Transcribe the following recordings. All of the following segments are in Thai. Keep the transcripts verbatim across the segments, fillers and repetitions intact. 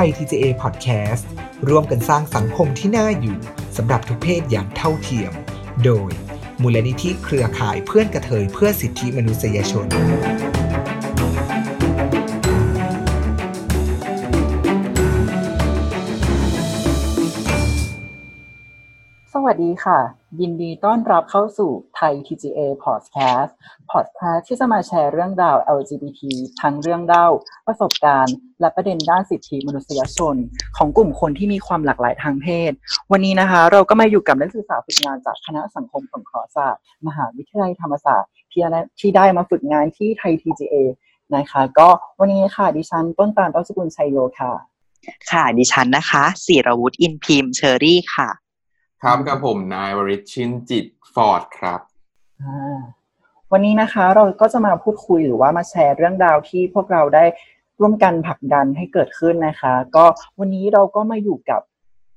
ไทย ที จี เอ Podcast ร่วมกันสร้างสังคมที่น่าอยู่สำหรับทุกเพศอย่างเท่าเทียมโดยมูลนิธิเครือข่ายเพื่อนกระเทยเพื่อสิทธิมนุษยชนสวัสดีค่ะยินดีต้อนรับเข้าสู่ไทย ที จี เอ Podcast Podcast ที่จะมาแชร์เรื่องราว แอล จี บี ที ทั้งเรื่องเล่าประสบการณ์และประเด็นด้านสิทธิมนุษยชนของกลุ่มคนที่มีความหลากหลายทางเพศวันนี้นะคะเราก็มาอยู่กับนักศึกษาฝึกงานจากคณะสังคมสงเคราะห์ศาสตร์มหาวิทยาลัยธรรมศาสตร์ที่ได้มาฝึกงานที่ไทย ที จี เอ นะคะก็วันนี้ค่ะดิฉันต้นตาลเต้าสกุลชัยโยค่ะค่ะดิฉันนะคะศิรวุฒิอินพิมพ์เชอรี่ค่ะครับกับผมนายวริชชินจิตฟอร์ดครับวันนี้นะคะเราก็จะมาพูดคุยหรือว่ามาแชร์เรื่องราวที่พวกเราได้ร่วมกันผลักดันให้เกิดขึ้นนะคะก็วันนี้เราก็มาอยู่กับ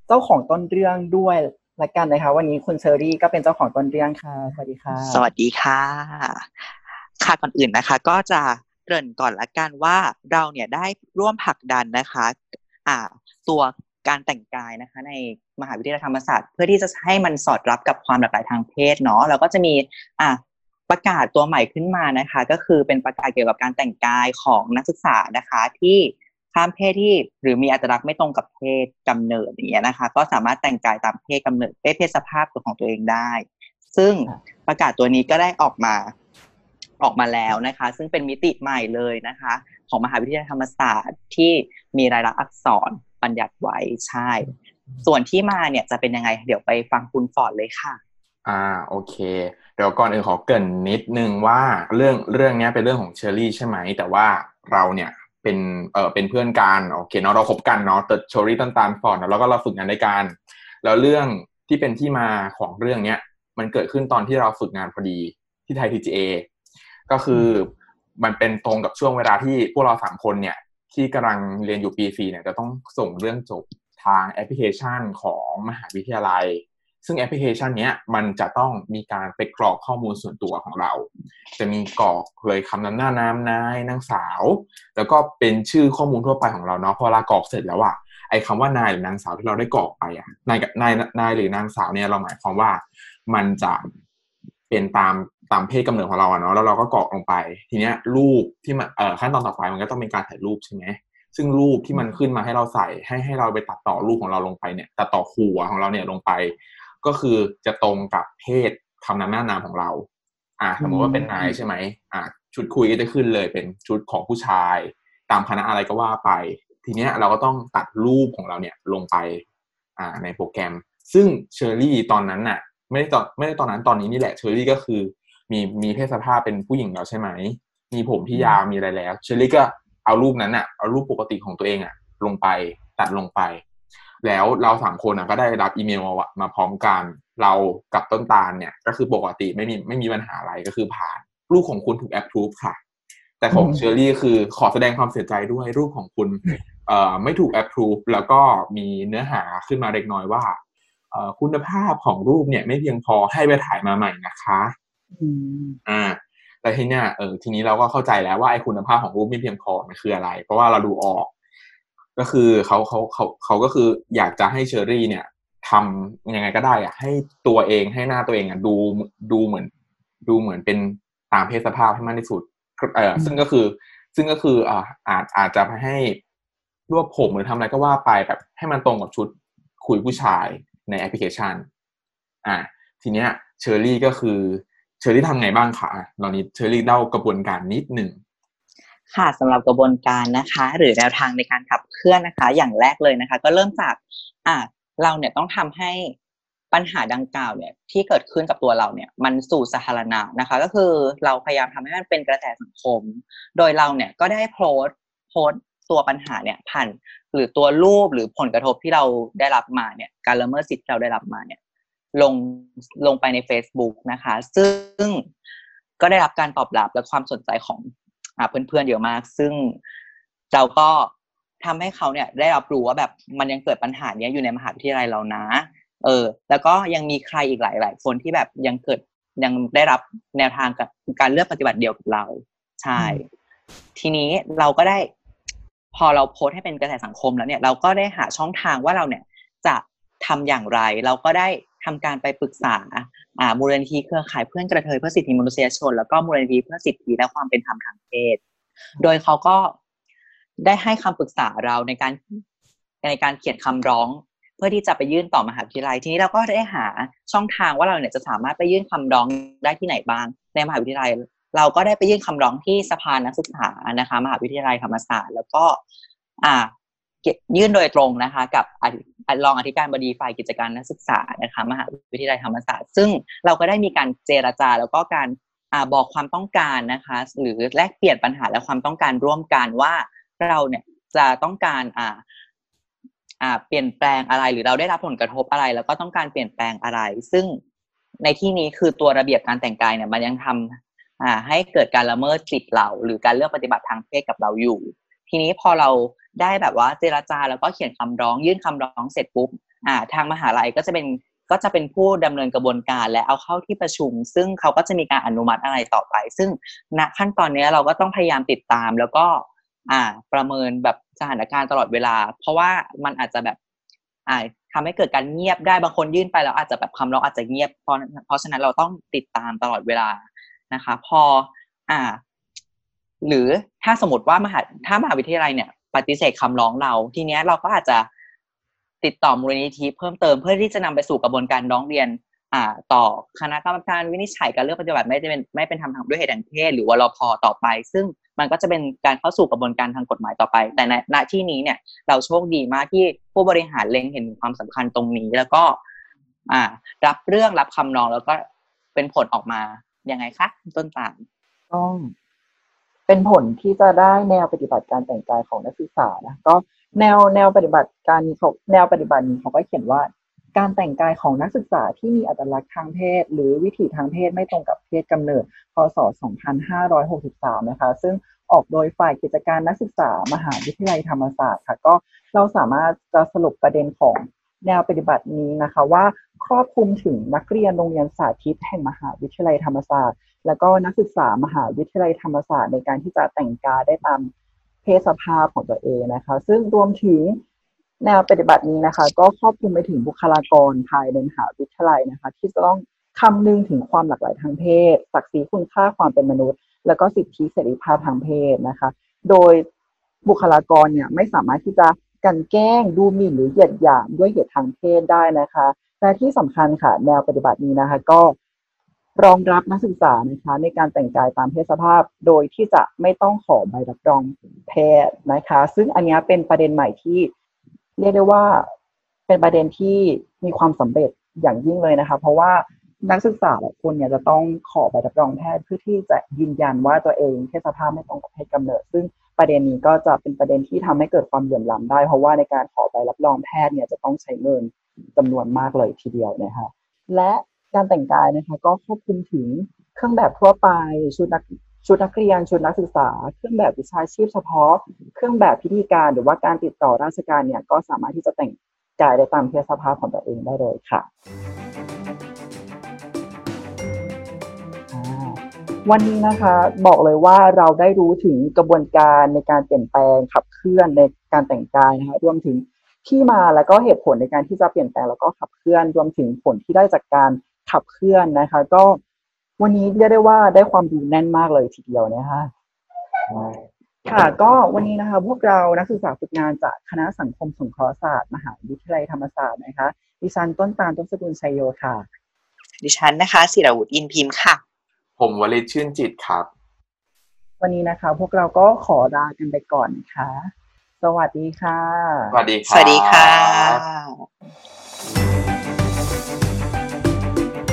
เจ้าของต้นเรื่องด้วยละกันนะคะวันนี้คุณเชอรี่ก็เป็นเจ้าของต้นเรื่องค่ะสวัสดีค่ะสวัสดีค่ะค่ะก่อนอื่นนะคะก็จะเกริ่นก่อนละกันว่าเราเนี่ยได้ร่วมผลักดันนะคะอ่าตัวการแต่งกายนะคะในมหาวิทยาลัยธรรมศาสตร์เพื่อที่จะให้มันสอดรับกับความหลากหลายทางเพศเนาะแล้วก็จะมีอ่ะประกาศตัวใหม่ขึ้นมานะคะก็คือเป็นประกาศเกี่ยวกับการแต่งกายของนักศึกษานะคะที่ข้ามเพศที่หรือมีอัตลักษณ์ไม่ตรงกับเพศกำเนิดอย่างเงี้ยนะคะก็สามารถแต่งกายตามเพศกำเนิดเพศสภาพของตัวเองได้ซึ่งประกาศตัวนี้ก็ได้ออกมาออกมาแล้วนะคะซึ่งเป็นมิติใหม่เลยนะคะของมหาวิทยาลัยธรรมศาสตร์ที่มีรายลักษณ์อักษรบัญญัติไว้ใช่ส่วนที่มาเนี่ยจะเป็นยังไงเดี๋ยวไปฟังคุณฟอร์ดเลยค่ะอ่าโอเคเดี๋ยวก่อนอื่นขอเกริ่นนิดนึงว่าเรื่องเรื่องนี้เป็นเรื่องของเชอรี่ใช่ไหมแต่ว่าเราเนี่ยเป็นเออเป็นเพื่อนกันโอเคเนาะเราคบกันเนาะแต่เชอรี่ต้นตาลฟอร์ดแล้วก็เราฝึกงานด้วยกันแล้วเรื่องที่เป็นที่มาของเรื่องนี้มันเกิดขึ้นตอนที่เราฝึกงานพอดีที่ไทย ที จี เอ ก็คือมันเป็นตรงกับช่วงเวลาที่พวกเราสามคนเนี่ยที่กำลังเรียนอยู่ปีสี่เนี่ยจะต้องส่งเรื่องจบทางแอปพลิเคชันของมหาวิทยาลัยซึ่งแอปพลิเคชันเนี้ยมันจะต้องมีการไปกรอกข้อมูลส่วนตัวของเราจะมีกรอกเลยคำนำหน้านามนายนางสาวแล้วก็เป็นชื่อข้อมูลทั่วไปของเราเนาะพอเรากรอกเสร็จแล้วอะไอ้คำว่านายหรือนางสาวที่เราได้กรอกไปอะนายกับนายนายหรือนางสาวเนี่ยเราหมายความว่ามันจะเป็นตามตามเพศกำเนิดของเราเนาะแล้วเราก็กรอกลงไปทีเนี้ยรูปที่มันเอ่อขั้นตอนต่อไปมันก็ต้องเป็นการถ่ายรูปใช่ไหมซึ่งรูปที่มันขึ้นมาให้เราใส่ให้ให้เราไปตัดต่อรูปของเราลงไปเนี่ยตัดต่อหัวของเราเนี่ยลงไปก็คือจะตรงกับเพศคำนำหน้านามของเราอ่าสมมติว่าเป็นนายใช่ไหมอ่าชุดคุยก็จะขึ้นเลยเป็นชุดของผู้ชายตามคณะอะไรก็ว่าไปทีเนี้ยเราก็ต้องตัดรูปของเราเนี่ยลงไปอ่าในโปรแกรมซึ่งเชอรี่ตอนนั้นน่ะไม่ได้ตอนไม่ได้ตอนนั้นตอนนี้นี่แหละเชอรี่ก็คือมีมีเพศสภาพเป็นผู้หญิงแล้วใช่ไหมมีผมที่ยาวมีอะไรแล้วเชอรี่ก็เอารูปนั้นน่ะเอารูปปกติของตัวเองอ่ะลงไปตัดลงไปแล้วเราสามคนน่ะก็ได้รับอีเมลมามาพร้อมกันเรากับต้นตาลเนี่ยก็คือปกติไม่มีไม่มีปัญหาอะไรก็คือผ่านรูปของคุณถูกแอปพรูฟค่ะแต่ของเชอรี่คือขอแสดงความเสียใจด้วยรูปของคุณเอ่อไม่ถูกแอปพรูฟแล้วก็มีเนื้อหาขึ้นมาเล็กน้อยว่าเอ่อคุณภาพของรูปเนี่ยไม่เพียงพอให้ไปถ่ายมาใหม่นะคะอ่าแต่ทีนี้เออทีนี้เราก็เข้าใจแล้วว่าไอ้คุณภาพของรูปไม่เพียงพอมันคืออะไรเพราะว่าเราดูออกก็คือเขาเขาเขาเขาก็คืออยากจะให้เชอรี่เนี่ยทำยังไงก็ได้อะให้ตัวเองให้หน้าตัวเองอะดูดูเหมือนดูเหมือนเป็นตามเพศสภาพให้มากที่สุดเออซึ่งก็คือซึ่งก็คืออ่าอาจอาจจะให้รวบผมหรือทำอะไรก็ว่าไปแบบให้มันตรงกับชุดคุยผู้ชายในแอปพลิเคชันอ่าทีเนี้ยเชอรี่ก็คือเชอรี่ทำไงบ้างคะตอนนี้เชอรี่เล่ากระบวนการนิดหนึ่งค่ะสำหรับกระบวนการนะคะหรือแนวทางในการขับเคลื่อนนะคะอย่างแรกเลยนะคะก็เริ่มจากอ่ะเราเนี่ยต้องทำให้ปัญหาดังกล่าวเนี่ยที่เกิดขึ้นกับตัวเราเนี่ยมันสู่สาธารณะนะคะก็คือเราพยายามทำให้มันเป็นกระแสสังคมโดยเราเนี่ยก็ได้โพสต์โพสต์ตัวปัญหาเนี่ยผ่านหรือตัวรูปหรือผลกระทบที่เราได้รับมาเนี่ยการละเมิดสิทธิ์เราได้รับมาเนี่ยลงลงไปใน Facebook นะคะซึ่งก็ได้รับการตอบรับและความสนใจของอ่าเพื่อนๆเยอะมากซึ่งเราก็ทำให้เขาเนี่ยได้รับรู้ว่าแบบมันยังเกิดปัญหาเนี้ยอยู่ในมหาวิทยาลัยเรานะเออแล้วก็ยังมีใครอีกหลายๆคนที่แบบยังเกิดยังได้รับแนวทางกับการเลือกปฏิบัติเดียวกับเราใช่ทีนี้เราก็ได้ พอเราโพสต์ให้เป็นกระแสสังคมแล้วเนี่ยเราก็ได้หาช่องทางว่าเราเนี่ยจะทำอย่างไรเราก็ได้ทำการไปปรึกษามูลนิธิเครือข่ายเพื่อนกระเทยเพื่อสิทธิมนุษยชนแล้วก็มูลนิธิเพื่อสิทธิและความเป็นธรรมทางเพศโดยเขาก็ได้ให้คำปรึกษาเราในการในการเขียนคำร้องเพื่อที่จะไปยื่นต่อมหาวิทยาลัยทีนี้เราก็ได้หาช่องทางว่าเราเนี่ยจะสามารถไปยื่นคำร้องได้ที่ไหนบ้างในมหาวิทยาลัยเราก็ได้ไปยื่นคำร้องที่สภานักศึกษานะคะมหาวิทยาลัยธรรมศาสตร์แล้วก็อ่ายื่นโดยตรงนะคะกับรองอธิการบดีฝ่ายกิจการนักศึกษานะคะมหาวิทยาลัยธรรมศาสตร์ซึ่งเราก็ได้มีการเจรจาแล้วก็การอ่าบอกความต้องการนะคะหรือแลกเปลี่ยนปัญหาและความต้องการร่วมกันว่าเราเนี่ยจะต้องการอ่าอ่าเปลี่ยนแปลงอะไรหรือเราได้รับผลกระทบอะไรแล้วก็ต้องการเปลี่ยนแปลงอะไรซึ่งในที่นี้คือตัวระเบียบการแต่งกายเนี่ยมันยังทำอ่าให้เกิดการละเมิดสิทธิ์เราหรือการเลือกปฏิบัติทางเพศกับเราอยู่ทีนี้พอเราได้แบบว่าเจรจาแล้วก็เขียนคำร้องยื่นคำร้องเสร็จปุ๊บอ่าทางมหาลัยก็จะเป็นก็จะเป็นผู้ดำเนินกระบวนการและเอาเข้าที่ประชุมซึ่งเขาก็จะมีการอนุมัติอะไรต่อไปซึ่งณขั้นตอนนี้เราก็ต้องพยายามติดตามแล้วก็อ่าประเมินแบบสถานการณ์ตลอดเวลาเพราะว่ามันอาจจะแบบอ่าทำให้เกิดการเงียบได้บางคนยื่นไปแล้วอาจจะแบบคำร้องอาจจะเงียบเพราะเพราะฉะนั้นเราต้องติดตามตลอดเวลานะคะพออ่าหรือถ้าสมมติว่ามหาถ้ามหาวิทยาลัยเนี่ยปฏิเสธคำร้องเราทีเนี้ยเราก็อาจจะติดต่อมูลนิธิเพิ่มเติมเพื่อที่จะนำไปสู่กระบวนการร้องเรียนอ่าต่อคณะกรรมการวินิจฉัยการเลือกปฏิบัติไม่เป็นไม่เป็นธรรมทางด้วยเหตุแห่งเพศหรือวรพ.ต่อไปซึ่งมันก็จะเป็นการเข้าสู่กระบวนการทางกฎหมายต่อไปแต่ในณที่นี้เนี่ยเราโชคดีมากที่ผู้บริหารเล็งเห็นความสำคัญตรงนี้แล้วก็อ่ารับเรื่องรับคำร้องแล้วก็เป็นผลออกมายังไงคะต้นตาลต้องเป็นผลที่จะได้แนวปฏิบัติการแต่งกายของนักศึกษานะก็แนวแนวปฏิบัติการแนวปฏิบัติเขาก็เขียนว่าการแต่งกายของนักศึกษาที่มีอัตลักษณ์ทางเพศหรือวิถีทางเพศไม่ตรงกับเพศกำเนิดพ.ศ. สองพันห้าร้อยหกสิบสามนะคะซึ่งออกโดยฝ่ายกิจการนักศึกษามหาวิทยาลัยธรรมศาสตร์ค่ะก็เราสามารถจะสรุปประเด็นของแนวปฏิบัตินี้นะคะว่าครอบคลุมถึงนักเรียนโรงเรียนสาธิตแห่งมหาวิทยาลัยธรรมศาสตร์แล้วก็นักศึกษามหาวิทยาลัยธรรมศาสตร์ในการที่จะแต่งกายได้ตามเพศสภาพของตัวเองนะคะซึ่งรวมถึงแนวปฏิบัตินี้นะคะก็ครอบคลุมไปถึงบุคลากรภายในมหาวิทยาลัยนะคะที่จะต้องคำนึงถึงความหลากหลายทางเพศศักดิ์ศรีคุณค่าความเป็นมนุษย์แล้วก็สิทธิเสรีภาพทางเพศนะคะโดยบุคลากรเนี่ยไม่สามารถที่จะกลั่นแกล้งดูหมิ่นหรือเหยียดหยามด้วยเหตุทางเพศได้นะคะและที่สำคัญค่ะแนวปฏิบัตินี้นะคะก็รองรับนักศึกษานะคะในการแต่งกายตามเพศสภาพโดยที่จะไม่ต้องขอใบรับรองแพทย์นะคะซึ่งอันนี้เป็นประเด็นใหม่ที่เรียกได้ว่าเป็นประเด็นที่มีความสำเร็จอย่างยิ่งเลยนะคะเพราะว่านักศึกษาหลายคนเนี่ยจะต้องขอใบรับรองแพทย์เพื่อที่จะยืนยันว่าตัวเองเพศสภาพไม่ตรงกับเพศกำเนิดซึ่งประเด็นนี้ก็จะเป็นประเด็นที่ทำให้เกิดความเหลื่อมล้ำได้เพราะว่าในการขอใบรับรองแพทย์เนี่ยจะต้องใช้เงินจำนวนมากเลยทีเดียวนะคะและการแต่งกายนะคะก็ควบคุมถึงเครื่องแบบทั่วไปชุดนักชุดนักเรียนชุดนักศึกษาเครื่องแบบวิชาชีพเฉพาะเครื่องแบบพิธีการหรือว่าการติดต่อราชการเนี่ยก็สามารถที่จะแต่งกายได้ตามเพศสภาพของตัวเองได้เลยค่ะวันนี้นะคะบอกเลยว่าเราได้รู้ถึงกระบวนการในการเปลี่ยนแปลงขับเคลื่อนในการแต่งกายนะคะรวมถึงที่มาและก็เหตุผลในการที่จะเปลี่ยนแปลงแล้วก็ขับเคลื่อนรวมถึงผลที่ได้จากการขับเคลื่อนนะคะก็วันนี้เรียกได้ว่าได้ความรู้แน่นมากเลยทีเดียวนะคะค่ะก็วันนี้นะคะพวกเรานักศึกษาฝึกงานจากคณะสังคมสงเคราะห์ศาสตร์มหาวิทยาลัยธรรมศาสตร์นะคะดิฉันต้นตาลต้นสกุลชัยโยค่ะดิฉันนะคะศิรวุฒิอินพิมพ์ค่ะผมวลิตชื่นจิตครับวันนี้นะคะพวกเราก็ขอลากันไปก่อนนะคะสวัสดีค่ะสวัสดีค่ะสวัสดีค่ะ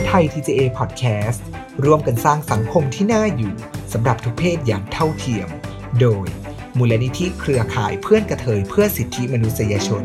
ไทย ที จี เอ Podcast ร่วมกันสร้างสังคมที่น่าอยู่สำหรับทุกเพศอย่างเท่าเทียมโดยมูลนิธิเครือข่ายเพื่อนกระเทยเพื่อสิทธิมนุษยชน